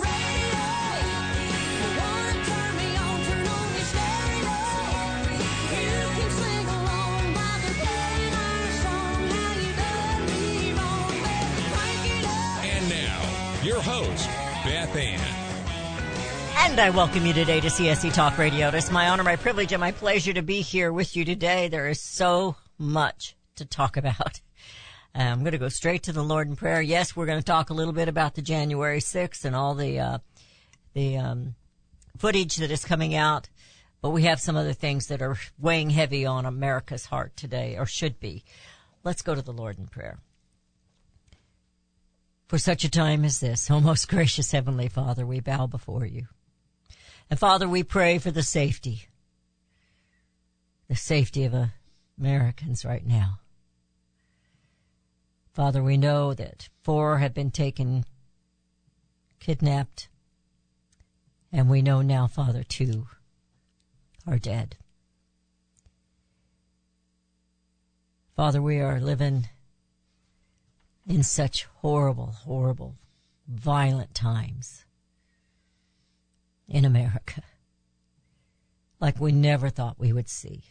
radio. Your host, Beth Ann. And I welcome you today to CSC Talk Radio. It's my honor, my privilege, and my pleasure to be here with you today. There is so much to talk about. I'm going to go straight to the Lord in prayer. Yes, we're going to talk a little bit about the January 6th and all the footage that is coming out. But we have some other things that are weighing heavy on America's heart today, or should be. Let's go to the Lord in prayer. For such a time as this, O most gracious Heavenly Father, we bow before you. And Father, we pray for the safety of Americans right now. Father, we know that 4 have been taken, kidnapped, and we know now, Father, 2 are dead. Father, we are living in such horrible, horrible, violent times in America, like we never thought we would see.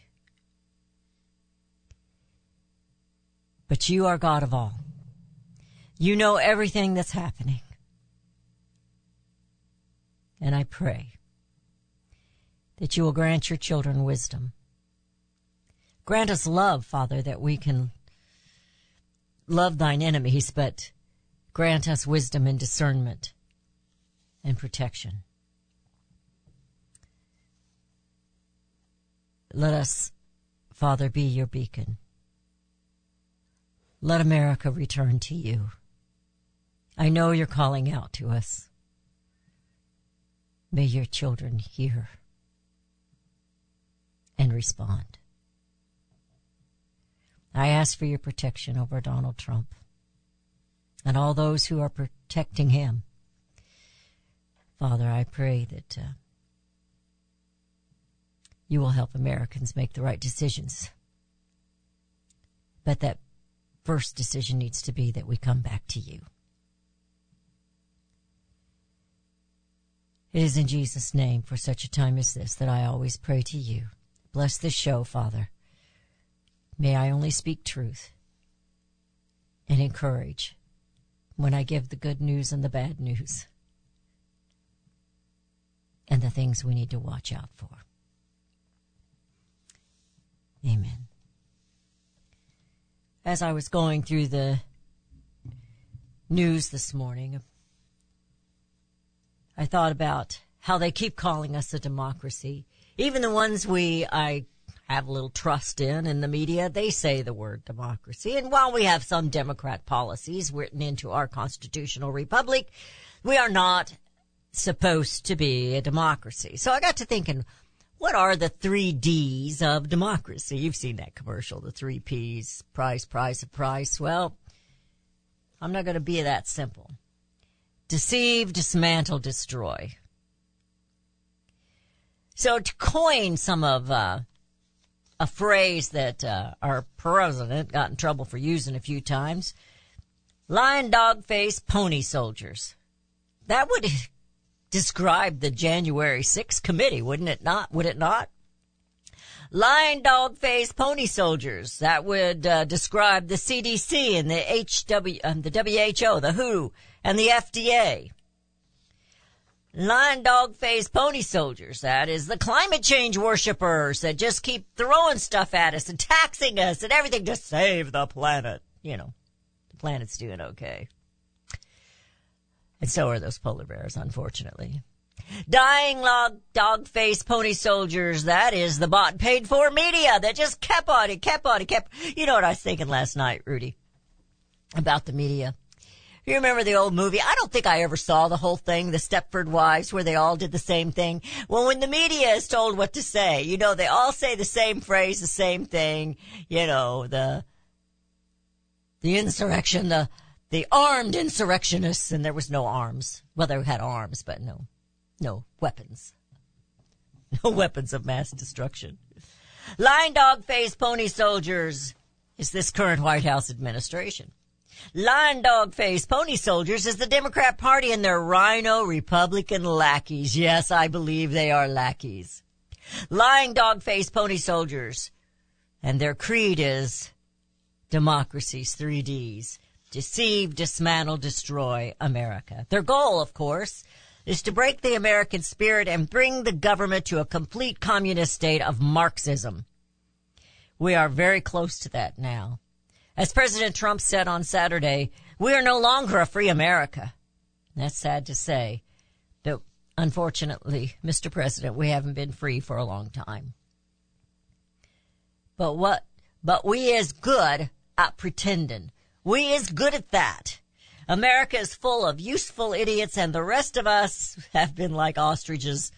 But you are God of all. You know everything that's happening. And I pray that you will grant your children wisdom. Grant us love, Father, that we can love thine enemies, but grant us wisdom and discernment and protection. Let us, Father, be your beacon. Let America return to you. I know you're calling out to us. May your children hear and respond. I ask for your protection over Donald Trump and all those who are protecting him. Father, I pray that you will help Americans make the right decisions. But that first decision needs to be that we come back to you. It is in Jesus' name, for such a time as this, that I always pray to you. Bless this show, Father. May I only speak truth and encourage when I give the good news and the bad news and the things we need to watch out for. Amen. As I was going through the news this morning, I thought about how they keep calling us a democracy. Even the ones I have a little trust in the media, they say the word democracy. And while we have some Democrat policies written into our constitutional republic, we are not supposed to be a democracy. So I got to thinking, what are the 3 Ds of democracy? You've seen that commercial, the 3 Ps, price. Well, I'm not going to be that simple. Deceive, dismantle, destroy. So to coin some of a phrase that our president got in trouble for using a few times, Lying Dog Faced Pony Soldiers. That would describe the January 6th committee, wouldn't it not? Would it not? Lying Dog Faced Pony Soldiers. That would describe the CDC and the WHO, the WHO, and the FDA. Lying Dog Faced Pony Soldiers, that is the climate change worshipers that just keep throwing stuff at us and taxing us and everything to save the planet. You know, the planet's doing okay. And so are those polar bears, unfortunately. Dying Dog Faced Pony Soldiers, that is the bought and paid for media that just kept on. You know what I was thinking last night, Rudy, about the media? You remember the old movie? I don't think I ever saw the whole thing, The Stepford Wives, where they all did the same thing. Well, when the media is told what to say, you know, they all say the same phrase, the same thing. You know, the insurrection, the the armed insurrectionists, and there was no arms. Well, they had arms, but no weapons. No weapons of mass destruction. Lying Dog Faced Pony Soldiers is this current White House administration. Lying Dog Faced Pony Soldiers is the Democrat Party and their rhino Republican lackeys. Yes, I believe they are lackeys. Lying Dog Faced Pony Soldiers, and their creed is democracy's 3Ds. Deceive, dismantle, destroy America. Their goal, of course, is to break the American spirit and bring the government to a complete communist state of Marxism. We are very close to that now. As President Trump said on Saturday, we are no longer a free America. That's sad to say, but unfortunately, Mr. President, we haven't been free for a long time. But we is good at pretending. We is good at that. America is full of useful idiots, and the rest of us have been like ostriches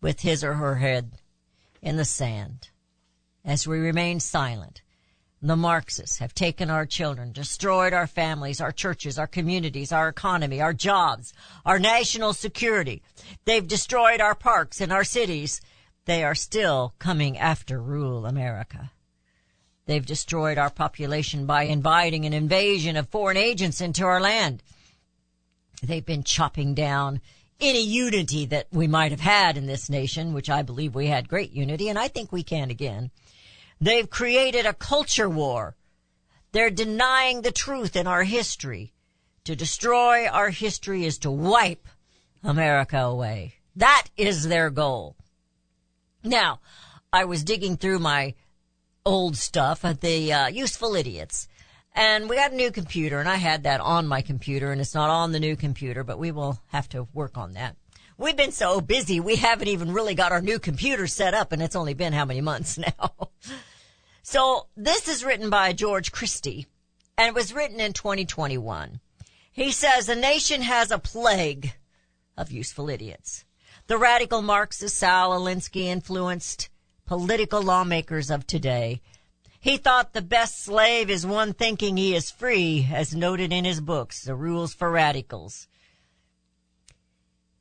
with his or her head in the sand. As we remain silent, the Marxists have taken our children, destroyed our families, our churches, our communities, our economy, our jobs, our national security. They've destroyed our parks and our cities. They are still coming after rural America. They've destroyed our population by inviting an invasion of foreign agents into our land. They've been chopping down any unity that we might have had in this nation, which I believe we had great unity, and I think we can again. They've created a culture war. They're denying the truth in our history. To destroy our history is to wipe America away. That is their goal. Now, I was digging through my old stuff at the Useful Idiots, and we got a new computer, and I had that on my computer, and it's not on the new computer, but we will have to work on that. We've been so busy we haven't even really got our new computer set up, and it's only been how many months now? So this is written by George Christie, and it was written in 2021. He says, the nation has a plague of useful idiots. The radical Marxist Saul Alinsky influenced political lawmakers of today. He thought the best slave is one thinking he is free, as noted in his books, The Rules for Radicals.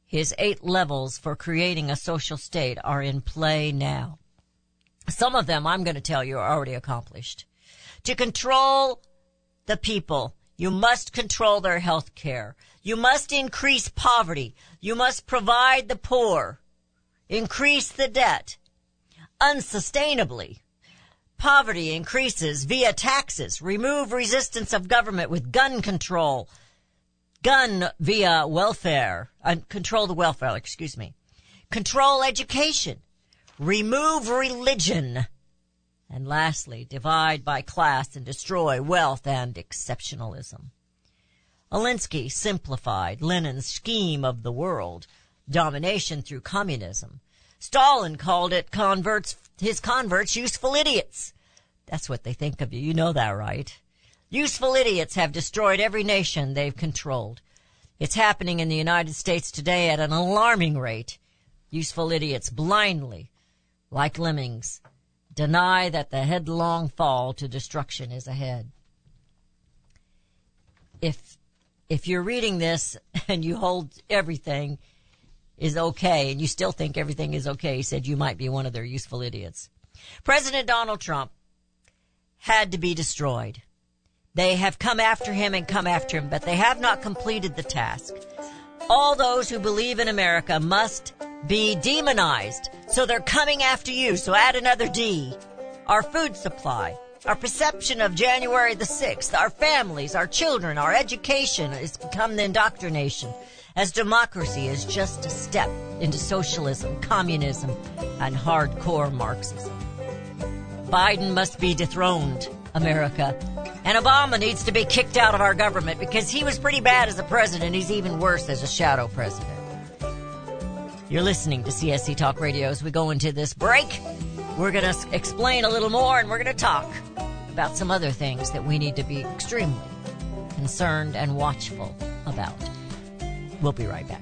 His 8 levels for creating a social state are in play now. Some of them, I'm going to tell you, are already accomplished. To control the people, you must control their health care. You must increase poverty. You must provide the poor. Increase the debt unsustainably. Poverty increases via taxes. Remove resistance of government with gun control. Control the welfare, Control education. Remove religion. And lastly, divide by class and destroy wealth and exceptionalism. Alinsky simplified Lenin's scheme of the world, domination through communism. Stalin called it his converts useful idiots. That's what they think of you. You know that, right? Useful idiots have destroyed every nation they've controlled. It's happening in the United States today at an alarming rate. Useful idiots blindly, like lemmings, deny that the headlong fall to destruction is ahead. If you're reading this and you hold everything is okay, and you still think everything is okay, he said, you might be one of their useful idiots. President Donald Trump had to be destroyed. They have come after him, but they have not completed the task. All those who believe in America must be demonized. So they're coming after you. So add another D. Our food supply, our perception of January the 6th, our families, our children, our education has become the indoctrination, as democracy is just a step into socialism, communism, and hardcore Marxism. Biden must be dethroned, America. And Obama needs to be kicked out of our government, because he was pretty bad as a president. He's even worse as a shadow president. You're listening to CSC Talk Radio. As we go into this break, we're going to explain a little more, and we're going to talk about some other things that we need to be extremely concerned and watchful about. We'll be right back.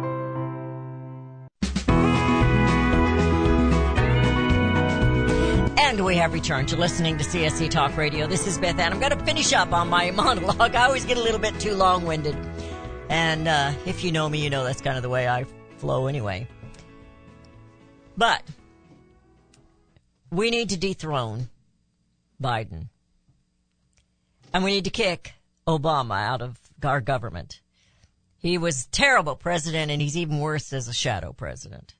And we have returned to listening to CSC Talk Radio. This is Beth Ann. I'm going to finish up on my monologue. I always get a little bit too long-winded. And if you know me, you know that's kind of the way I flow anyway. But we need to dethrone Biden. And we need to kick Obama out of our government. He was a terrible president, and he's even worse as a shadow president.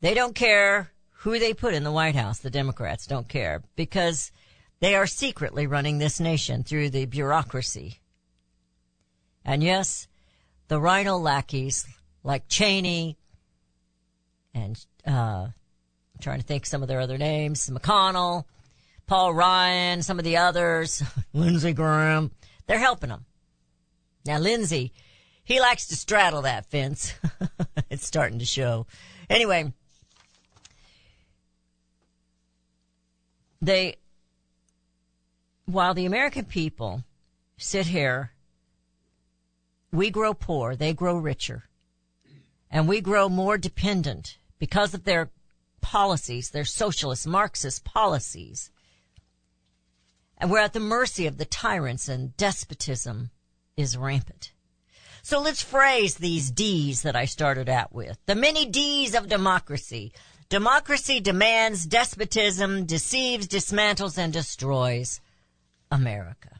They don't care who they put in the White House. The Democrats don't care, because they are secretly running this nation through the bureaucracy. And yes, the rhino lackeys like Cheney and, I'm trying to think some of their other names, McConnell, Paul Ryan, some of the others, Lindsey Graham, they're helping them. Now, Lindsey, he likes to straddle that fence. It's starting to show. Anyway, while the American people sit here, we grow poor, they grow richer, and we grow more dependent because of their policies, their socialist, Marxist policies. And we're at the mercy of the tyrants, and despotism is rampant. So let's phrase these D's that I started out with. The many D's of democracy. Democracy demands, despotism deceives, dismantles, and destroys America.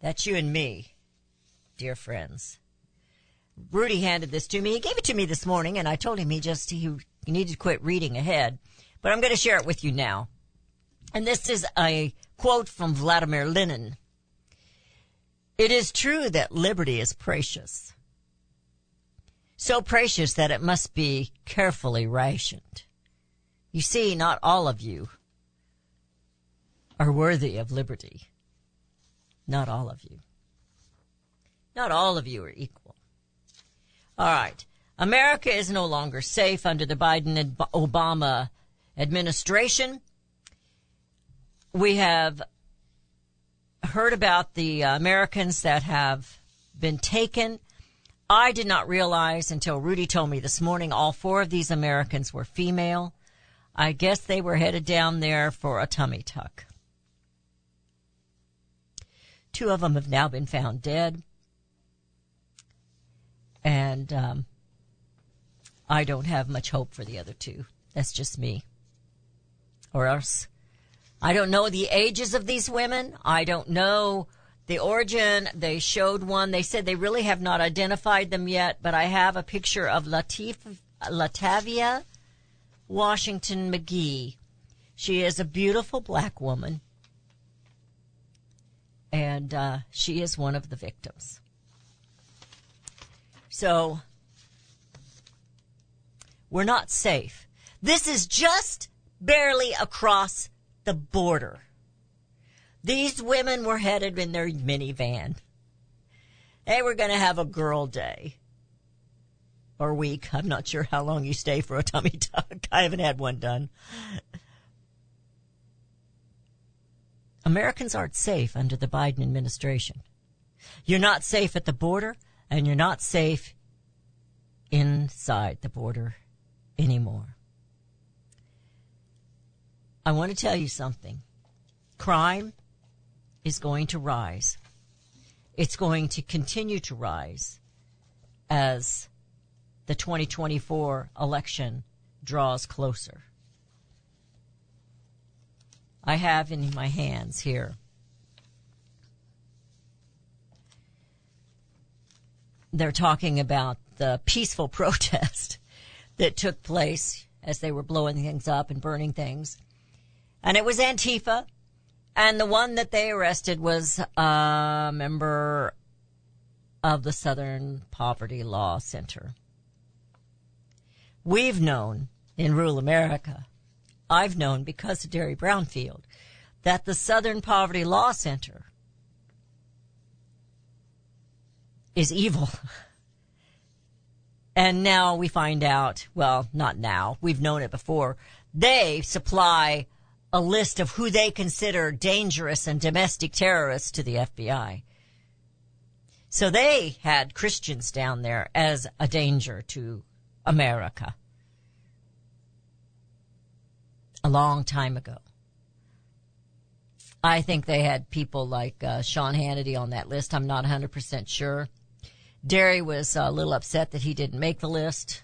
That's you and me, dear friends. Rudy handed this to me. He gave it to me this morning, and I told him he needed to quit reading ahead. But I'm going to share it with you now. And this is a quote from Vladimir Lenin. "It is true that liberty is precious. so precious that it must be carefully rationed. You see, not all of you are worthy of liberty. Not all of you. Not all of you are equal. All right. America is no longer safe under the Biden and Obama administration. We have heard about the Americans that have been taken. I did not realize until Rudy told me this morning all four of these Americans were female. I guess they were headed down there for a tummy tuck. Two of them have now been found dead. And I don't have much hope for the other two. That's just me. Or else. I don't know the ages of these women. I don't know the origin. They showed one. They said they really have not identified them yet, but I have a picture of Latavia Washington McGee. She is a beautiful black woman. And she is one of the victims. So we're not safe. This is just barely across the border. These women were headed in their minivan. They were going to have a girl day or week. I'm not sure how long you stay for a tummy tuck. I haven't had one done. Americans aren't safe under the Biden administration. You're not safe at the border, and you're not safe inside the border anymore. I want to tell you something. Crime is going to rise. It's going to continue to rise as the 2024 election draws closer. I have in my hands here they're talking about the peaceful protest that took place as they were blowing things up and burning things. And it was Antifa. And the one that they arrested was a member of the Southern Poverty Law Center. We've known in rural America, I've known because of Derry Brownfield, that the Southern Poverty Law Center is evil. And now we find out, well, not now, we've known it before, they supply a list of who they consider dangerous and domestic terrorists to the FBI. So they had Christians down there as a danger to America a long time ago. I think they had people like Sean Hannity on that list. I'm not 100% sure. Derry was a little upset that he didn't make the list.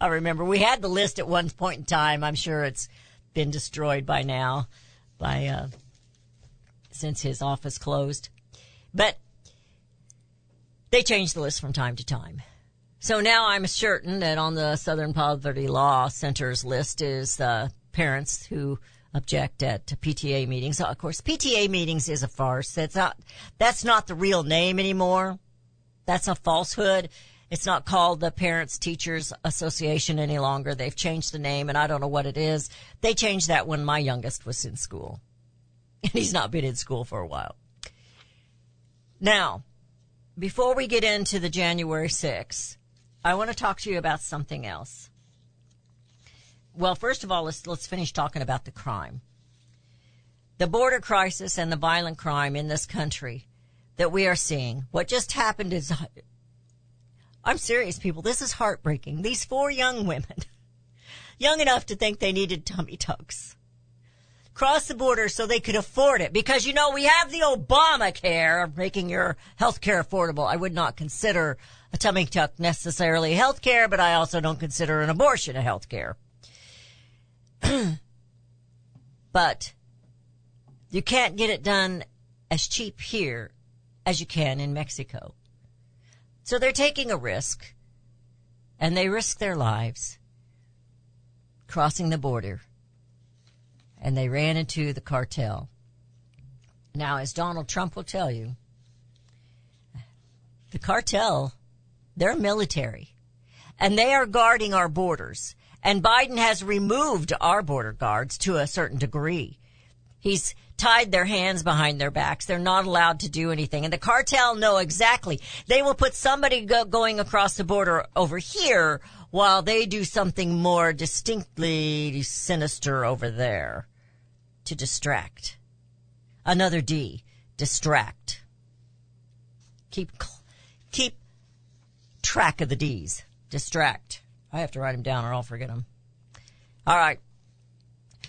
I remember we had the list at one point in time. I'm sure it's been destroyed by now, by since his office closed. But they change the list from time to time. So now I'm certain that on the Southern Poverty Law Center's list is parents who object at PTA meetings. Of course, PTA meetings is a farce. That's not the real name anymore. That's a falsehood. It's not called the Parents Teachers Association any longer. They've changed the name, and I don't know what it is. They changed that when my youngest was in school. And he's not been in school for a while. Now, before we get into the January 6th, I want to talk to you about something else. Well, first of all, let's finish talking about the crime. The border crisis and the violent crime in this country that we are seeing. What just happened is... I'm serious, people. This is heartbreaking. These four young women, young enough to think they needed tummy tucks, crossed the border so they could afford it. Because, you know, we have the Obamacare of making your health care affordable. I would not consider a tummy tuck necessarily health care, but I also don't consider an abortion a health care. But you can't get it done as cheap here as you can in Mexico. So they're taking a risk, and they risk their lives crossing the border, and they ran into the cartel. Now, as Donald Trump will tell you, the cartel They're military. And they are guarding our borders. And Biden has removed our border guards to a certain degree. He's tied their hands behind their backs. They're not allowed to do anything. And the cartel know exactly. They will put somebody going across the border over here while they do something more distinctly sinister over there to distract. Another D, distract. Keep track of the D's. Distract. I have to write them down or I'll forget them. All right.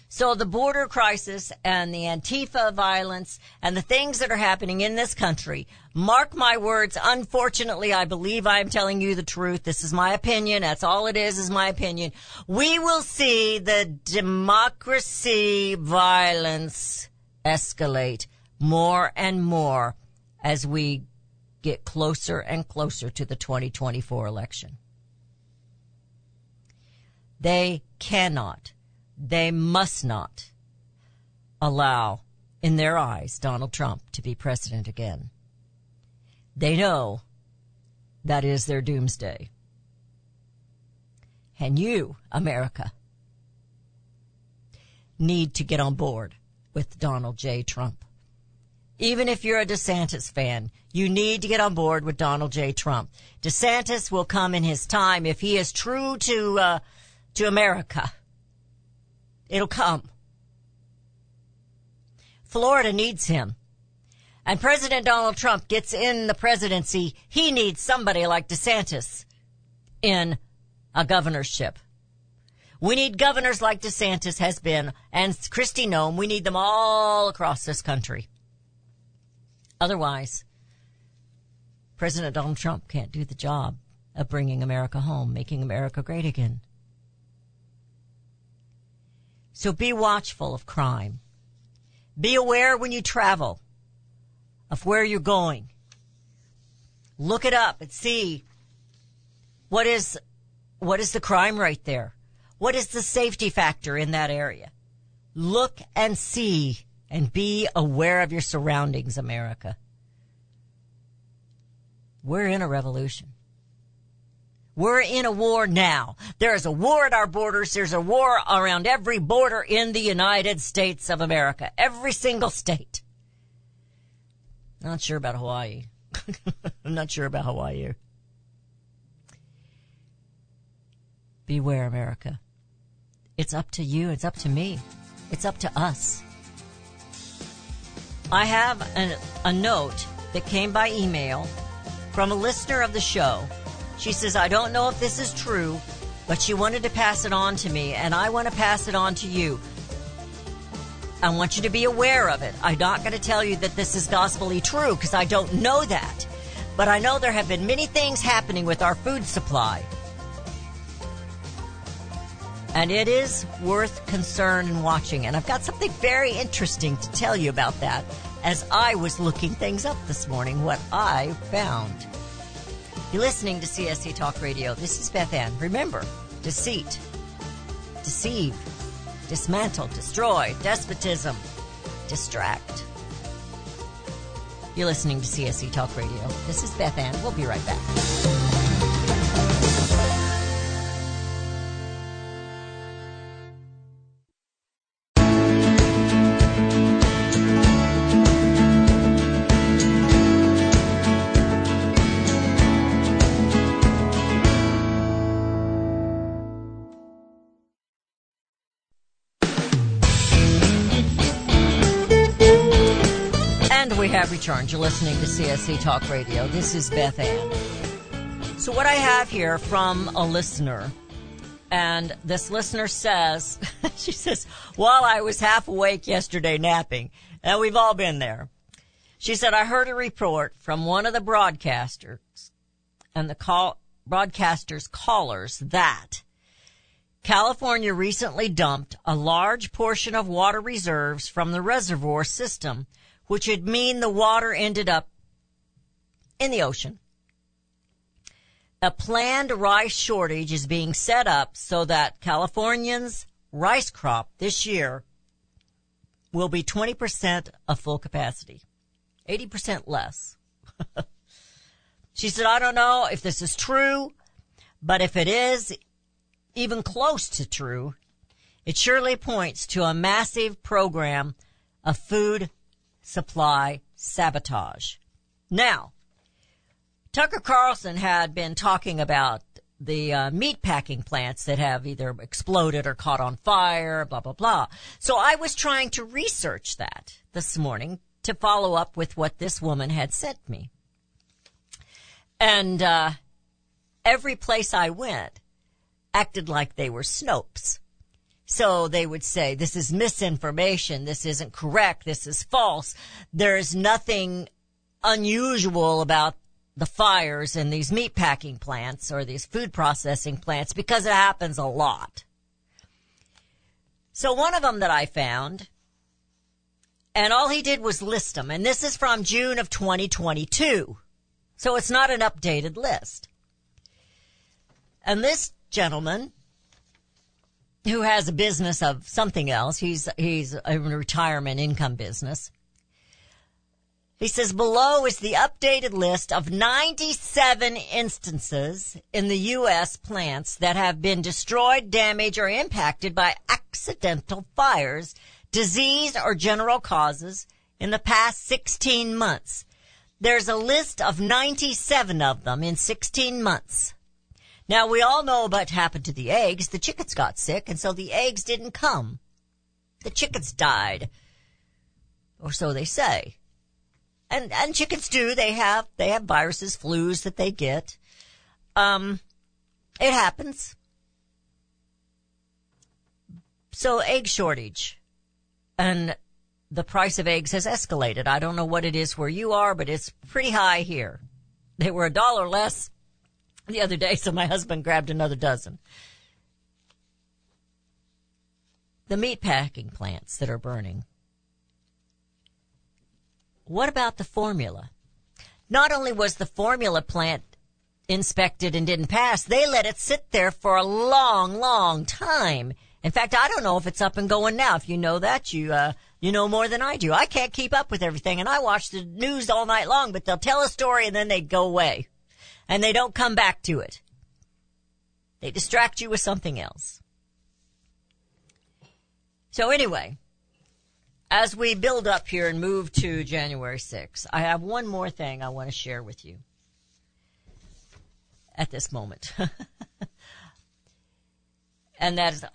So the border crisis and the Antifa violence and the things that are happening in this country, mark my words, unfortunately, I believe I am telling you the truth. This is my opinion. That's all it is my opinion. We will see the democracy violence escalate more and more as we get closer and closer to the 2024 election. They cannot, they must not allow, in their eyes, Donald Trump to be president again. They know that is their doomsday. And you, America, need to get on board with Donald J. Trump. Even if you're a DeSantis fan, you need to get on board with Donald J. Trump. DeSantis will come in his time if he is true to America. It'll come. Florida needs him. And President Donald Trump gets in the presidency. He needs somebody like DeSantis in a governorship. We need governors like DeSantis has been and Kristi Noem. We need them all across this country. Otherwise, President Donald Trump can't do the job of bringing America home, making America great again. So be watchful of crime. Be aware when you travel of where you're going. Look it up and see what is the crime rate there? What is the safety factor in that area? Look and see and be aware of your surroundings, America. We're in a revolution. We're in a war now. There is a war at our borders. There's a war around every border in the United States of America. Every single state. Not sure about Hawaii. I'm not sure about Hawaii. Beware, America. It's up to you. It's up to me. It's up to us. I have a note that came by email from a listener of the show. She says, I don't know if this is true, but she wanted to pass it on to me, and I want to pass it on to you. I want you to be aware of it. I'm not going to tell you that this is gospelly true, because I don't know that. But I know there have been many things happening with our food supply. And it is worth concern and watching. And I've got something very interesting to tell you about that as I was looking things up this morning, what I found. You're listening to CSC Talk Radio. This is Beth Ann. Remember, deceit, deceive, dismantle, destroy, despotism, distract. You're listening to CSC Talk Radio. This is Beth Ann. We'll be right back. Returned. You're listening to CSC Talk Radio. This is Beth Ann. So what I have here from a listener, and this listener says, she says, while I was half awake yesterday napping, and we've all been there, she said, I heard a report from one of the broadcasters and the broadcaster's callers that California recently dumped a large portion of water reserves from the reservoir system, which would mean the water ended up in the ocean. A planned rice shortage is being set up so that Californians' rice crop this year will be 20% of full capacity, 80% less. She said, I don't know if this is true, but if it is even close to true, it surely points to a massive program of food supply sabotage. Now, Tucker Carlson had been talking about the meatpacking plants that have either exploded or caught on fire, blah, blah, blah. So I was trying to research that this morning to follow up with what this woman had sent me. And every place I went acted like they were Snopes. So they would say, this is misinformation, this isn't correct, this is false. There's nothing unusual about the fires in these meatpacking plants or these food processing plants because it happens a lot. So one of them that I found, and all he did was list them, and this is from June of 2022. So it's not an updated list. And this gentleman, who has a business of something else, he's a retirement income business, he says, below is the updated list of 97 instances in the U.S. plants that have been destroyed, damaged, or impacted by accidental fires, disease, or general causes in the past 16 months. There's a list of 97 of them in 16 months. Now, we all know what happened to the eggs. The chickens got sick, and so the eggs didn't come. The chickens died, or so they say. And chickens do. They have viruses, flus that they get. It happens. So egg shortage. And the price of eggs has escalated. I don't know what it is where you are, but it's pretty high here. They were $1 less the other day, so my husband grabbed another dozen. The meat packing plants that are burning. What about the formula? Not only was the formula plant inspected and didn't pass, they let it sit there for a long, long time. In fact, I don't know if it's up and going now. If you know that, you know more than I do. I can't keep up with everything, and I watch the news all night long, but they'll tell a story, and then they go away, and they don't come back to it. They distract you with something else. So anyway, as we build up here and move to January 6th, I have one more thing I want to share with you at this moment. And that is,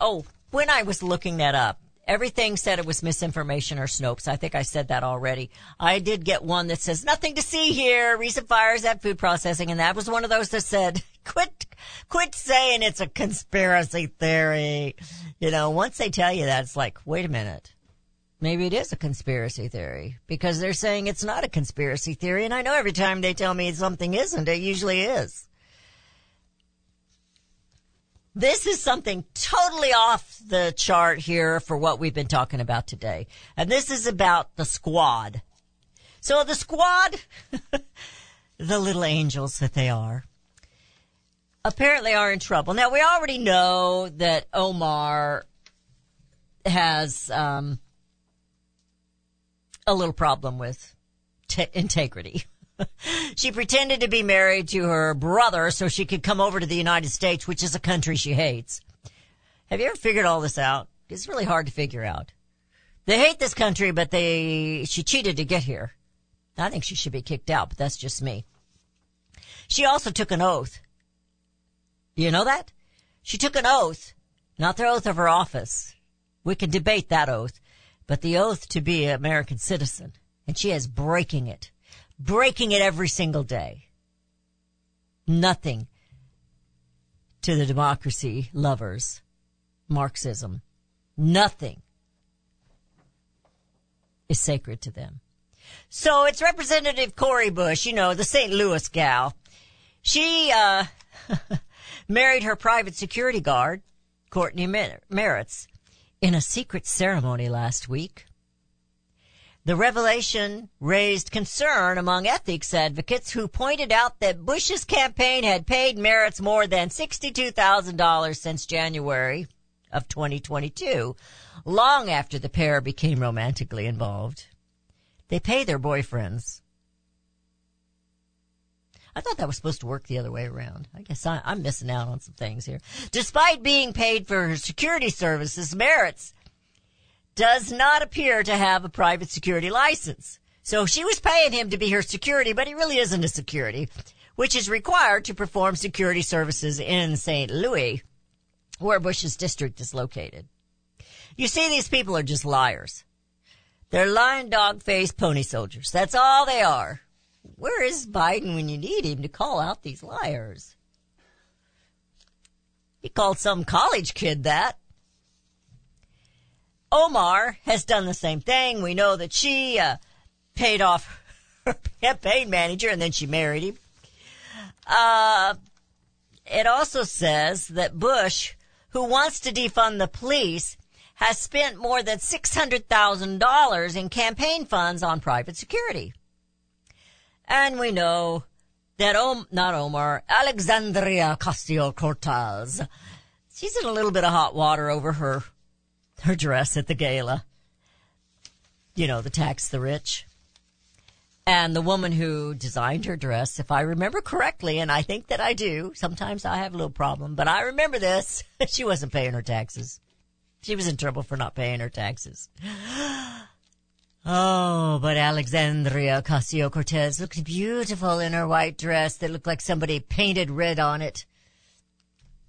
when I was looking that up, everything said it was misinformation or Snopes. I think I said that already. I did get one that says, nothing to see here, recent fires at food processing. And that was one of those that said, quit saying it's a conspiracy theory. You know, once they tell you that, it's like, wait a minute. Maybe it is a conspiracy theory because they're saying it's not a conspiracy theory. And I know every time they tell me something isn't, it usually is. This is something totally off the chart here for what we've been talking about today. And this is about the squad. So the squad, the little angels that they are, apparently are in trouble. Now, we already know that Omar has a little problem with integrity. She pretended to be married to her brother so she could come over to the United States, which is a country she hates. Have you ever figured all this out? It's really hard to figure out. They hate this country, but she cheated to get here. I think she should be kicked out, but that's just me. She also took an oath. You know that? She took an oath, not the oath of her office. We can debate that oath. But the oath to be an American citizen, and she is breaking it every single day. Nothing to the democracy lovers, Marxism, nothing is sacred to them. So it's Representative Cori Bush, the St. Louis gal. She married her private security guard, Courtney Merritt, in a secret ceremony last week. The revelation raised concern among ethics advocates who pointed out that Bush's campaign had paid Merritt's more than $62,000 since January of 2022, long after the pair became romantically involved. They pay their boyfriends. I thought that was supposed to work the other way around. I guess I'm missing out on some things here. Despite being paid for her security services, Merritt does not appear to have a private security license. So she was paying him to be her security, but he really isn't a security, which is required to perform security services in St. Louis, where Bush's district is located. You see, these people are just liars. They're lying dog-faced pony soldiers. That's all they are. Where is Biden when you need him to call out these liars? He called some college kid that. Omar has done the same thing. We know that she paid off her campaign manager, and then she married him. It also says that Bush, who wants to defund the police, has spent more than $600,000 in campaign funds on private security. And we know that, Alexandria Ocasio-Cortez, she's in a little bit of hot water over her dress at the gala. You know, the tax the rich. And the woman who designed her dress, if I remember correctly, and I think that I do, sometimes I have a little problem, but I remember this, she wasn't paying her taxes. She was in trouble for not paying her taxes. Oh, but Alexandria Ocasio-Cortez looked beautiful in her white dress that looked like somebody painted red on it.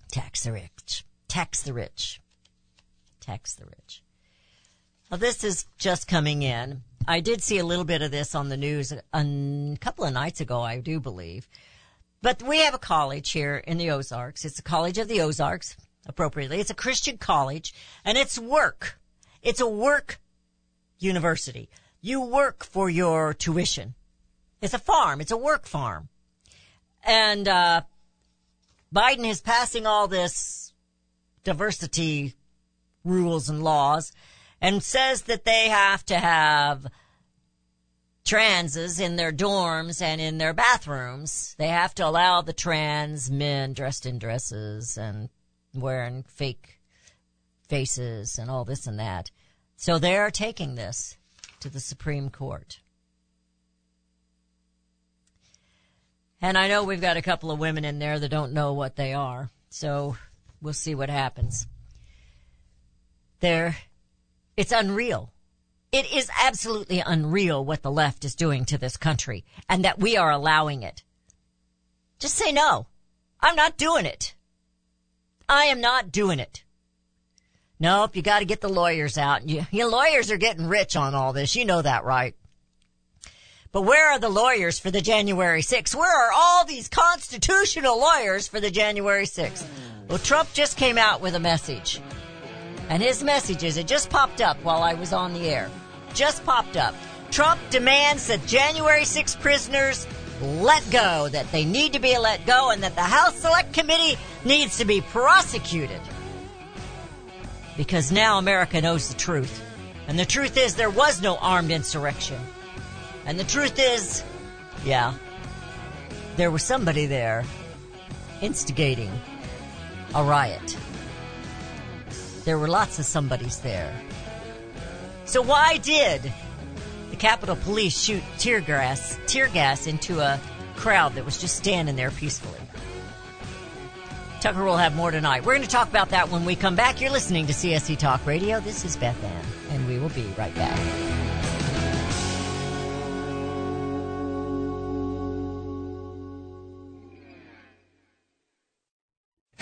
Tax the rich. Tax the rich. Tax the rich. Well, this is just coming in. I did see a little bit of this on the news a couple of nights ago, I do believe. But we have a college here in the Ozarks. It's the College of the Ozarks, appropriately. It's a Christian college, and it's work. It's a work university. You work for your tuition. It's a farm. It's a work farm. And Biden is passing all this diversity rules and laws and says that they have to have transes in their dorms and in their bathrooms. They have to allow the trans men dressed in dresses and wearing fake faces and all this and that. So they're taking this to the Supreme Court. And I know we've got a couple of women in there that don't know what they are. So we'll see what happens. It's unreal. It is absolutely unreal what the left is doing to this country and that we are allowing it. Just say no. I'm not doing it. I am not doing it. Nope, you got to get the lawyers out. Your lawyers are getting rich on all this. You know that, right? But where are the lawyers for the January 6th? Where are all these constitutional lawyers for the January 6th? Well, Trump just came out with a message. And his message is, it just popped up while I was on the air. Just popped up. Trump demands that January 6th prisoners let go, that they need to be let go, and that the House Select Committee needs to be prosecuted. Because now America knows the truth. And the truth is there was no armed insurrection. And the truth is, yeah, there was somebody there instigating a riot. There were lots of somebodies there. So why did the Capitol Police shoot tear gas into a crowd that was just standing there peacefully? Tucker will have more tonight. We're going to talk about that when we come back. You're listening to CSC Talk Radio. This is Beth Ann, and we will be right back.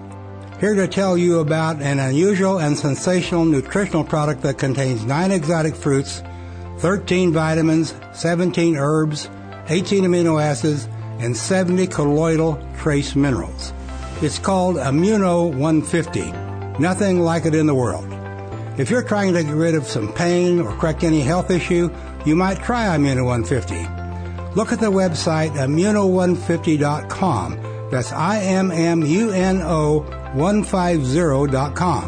here to tell you about an unusual and sensational nutritional product that contains 9 exotic fruits, 13 vitamins, 17 herbs, 18 amino acids, and 70 colloidal trace minerals. It's called Immuno 150. Nothing like it in the world. If you're trying to get rid of some pain or correct any health issue, you might try Immuno 150. Look at the website immuno150.com. That's IMMUNO150.com.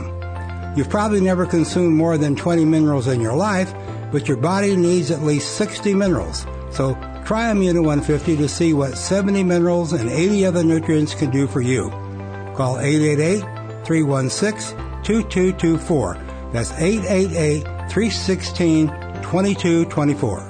You've probably never consumed more than 20 minerals in your life, but your body needs at least 60 minerals. So try Immuno 150 to see what 70 minerals and 80 other nutrients can do for you. Call 888-316-2224. That's 888-316-2224.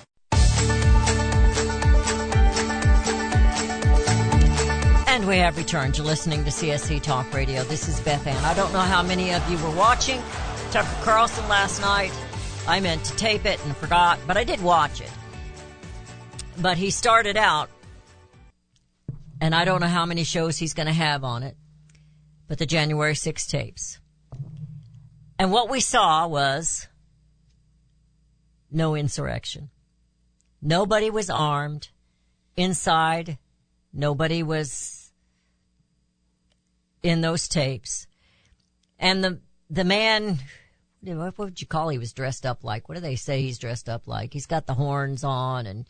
And we have returned. You're listening to CSC Talk Radio. This is Beth Ann. I don't know how many of you were watching Tucker Carlson last night. I meant to tape it and forgot, but I did watch it. But he started out, and I don't know how many shows he's going to have on it, but the January 6th tapes. And what we saw was no insurrection. Nobody was armed inside. Nobody was in those tapes. And the man, what would you call he was dressed up like? What do they say he's dressed up like? He's got the horns on and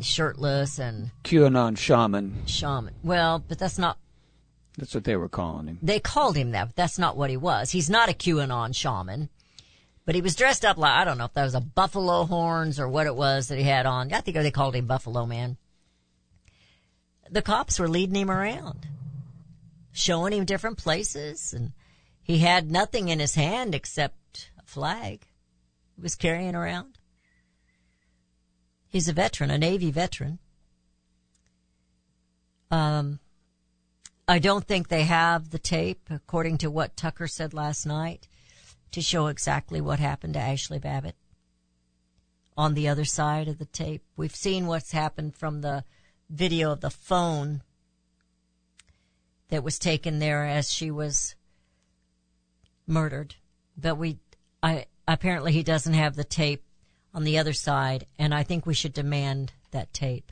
shirtless and... QAnon shaman. Shaman. Well, but that's not... That's what they were calling him. They called him that, but that's not what he was. He's not a QAnon shaman, but he was dressed up like, I don't know if that was a buffalo horns or what it was that he had on. I think they called him Buffalo Man. The cops were leading him around, showing him different places, and he had nothing in his hand except a flag he was carrying around. He's a veteran, a Navy veteran. I don't think they have the tape, according to what Tucker said last night, to show exactly what happened to Ashley Babbitt on the other side of the tape. We've seen what's happened from the video of the phone that was taken there as she was murdered. But apparently he doesn't have the tape on the other side, and I think we should demand that tape.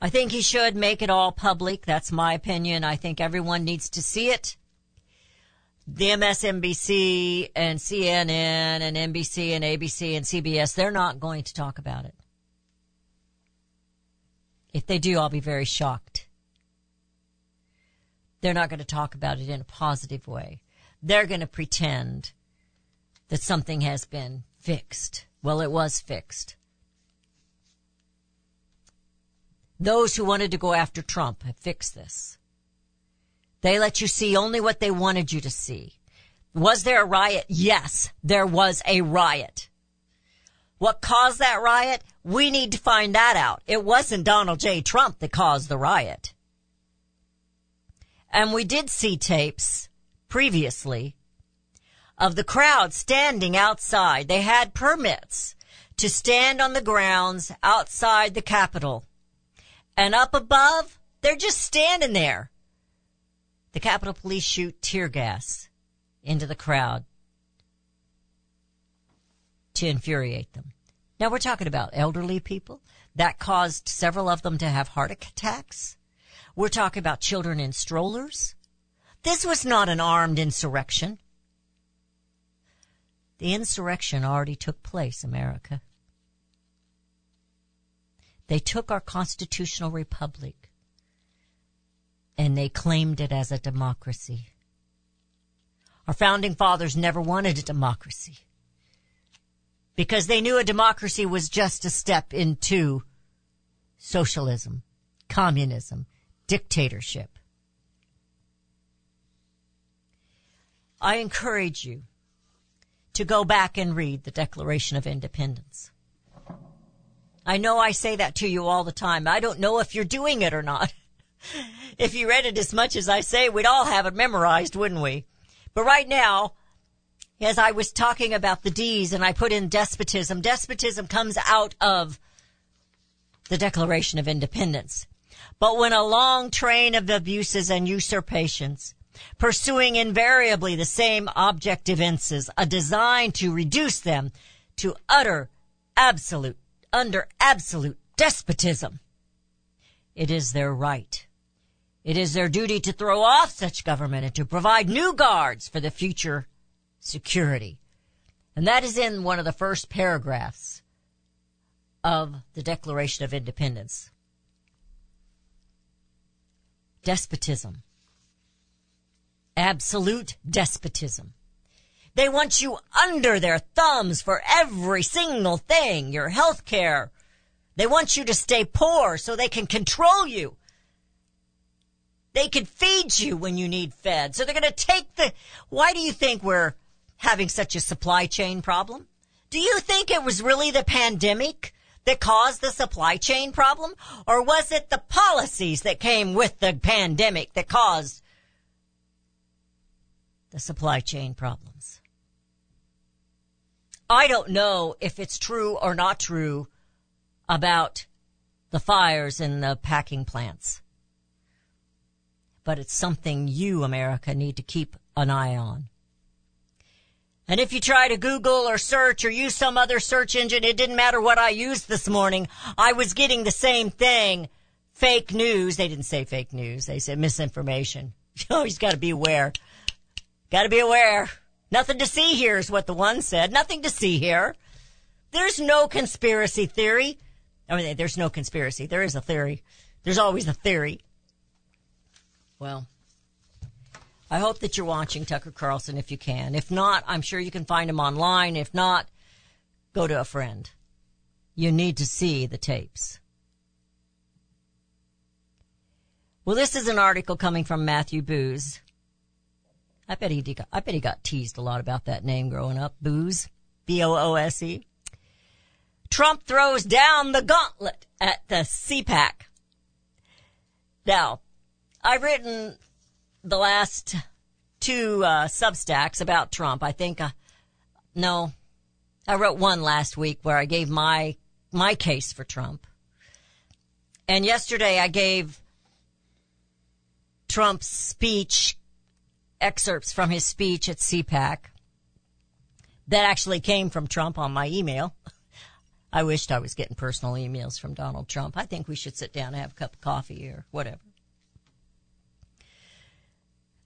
I think he should make it all public. That's my opinion. I think everyone needs to see it. The MSNBC and CNN and NBC and ABC and CBS, they're not going to talk about it. If they do, I'll be very shocked. They're not going to talk about it in a positive way. They're going to pretend that something has been fixed. Well, it was fixed. Those who wanted to go after Trump have fixed this. They let you see only what they wanted you to see. Was there a riot? Yes, there was a riot. What caused that riot? We need to find that out. It wasn't Donald J. Trump that caused the riot. And we did see tapes previously of the crowd standing outside. They had permits to stand on the grounds outside the Capitol. And up above, they're just standing there. The Capitol Police shoot tear gas into the crowd to infuriate them. Now, we're talking about elderly people. That caused several of them to have heart attacks. We're talking about children in strollers. This was not an armed insurrection. The insurrection already took place, America. They took our constitutional republic. And they claimed it as a democracy. Our founding fathers never wanted a democracy because they knew a democracy was just a step into socialism, communism, dictatorship. I encourage you to go back and read the Declaration of Independence. I know I say that to you all the time. I don't know if you're doing it or not. If you read it as much as I say, we'd all have it memorized, wouldn't we? But right now, as I was talking about the D's and I put in despotism, despotism comes out of the Declaration of Independence. But when a long train of abuses and usurpations, pursuing invariably the same objective ends, a design to reduce them to utter absolute, under absolute despotism, it is their right. It is their duty to throw off such government and to provide new guards for the future security. And that is in one of the first paragraphs of the Declaration of Independence. Despotism. Absolute despotism. They want you under their thumbs for every single thing, your health care. They want you to stay poor so they can control you. They could feed you when you need fed. So they're going to take the... Why do you think we're having such a supply chain problem? Do you think it was really the pandemic that caused the supply chain problem? Or was it the policies that came with the pandemic that caused the supply chain problems? I don't know if it's true or not true about the fires in the packing plants. But it's something you, America, need to keep an eye on. And if you try to Google or search or use some other search engine, it didn't matter what I used this morning. I was getting the same thing. Fake news. They didn't say fake news. They said misinformation. Oh, he's got to be aware. Got to be aware. Nothing to see here is what the one said. Nothing to see here. There's no conspiracy theory. I mean, there's no conspiracy. There is a theory. There's always a theory. Well, I hope that you're watching Tucker Carlson if you can. If not, I'm sure you can find him online. If not, go to a friend. You need to see the tapes. Well, this is an article coming from Matthew Booz. I bet he got teased a lot about that name growing up. Booz, B-O-O-S-E. Trump throws down the gauntlet at the CPAC. Now, I've written the last two Substacks about Trump. I think, I wrote one last week where I gave my case for Trump. And yesterday I gave Trump's speech, excerpts from his speech at CPAC that actually came from Trump on my email. I wished I was getting personal emails from Donald Trump. I think we should sit down and have a cup of coffee or whatever.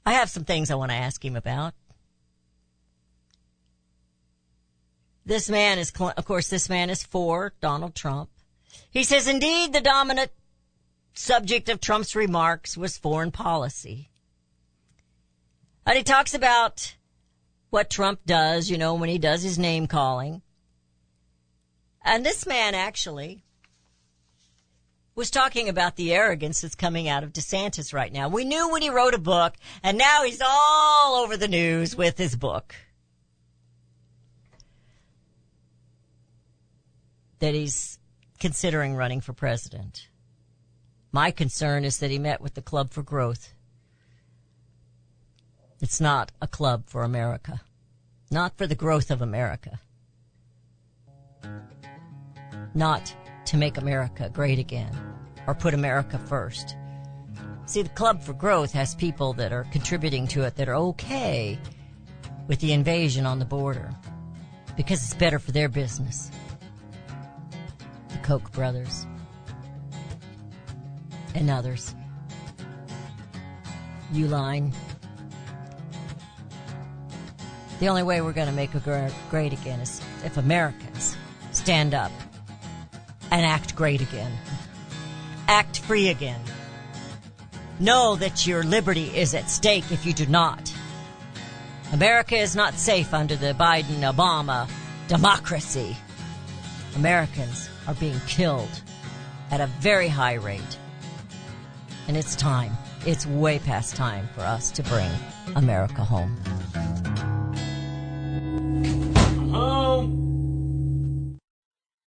I have some things I want to ask him about. This man is, of course, this man is for Donald Trump. He says, indeed, the dominant subject of Trump's remarks was foreign policy. And he talks about what Trump does, you know, when he does his name calling. And this man actually was talking about the arrogance that's coming out of DeSantis right now. We knew when he wrote a book, and now he's all over the news with his book. That he's considering running for president. My concern is that he met with the Club for Growth. It's not a club for America. Not for the growth of America. Not to make America great again or put America first. See, the Club for Growth has people that are contributing to it that are okay with the invasion on the border because it's better for their business. The Koch brothers and others. Uline. The only way we're going to make it great again is if Americans stand up and act great again. Act free again. Know that your liberty is at stake if you do not. America is not safe under the Biden-Obama democracy. Americans are being killed at a very high rate. And it's time. It's way past time for us to bring America home.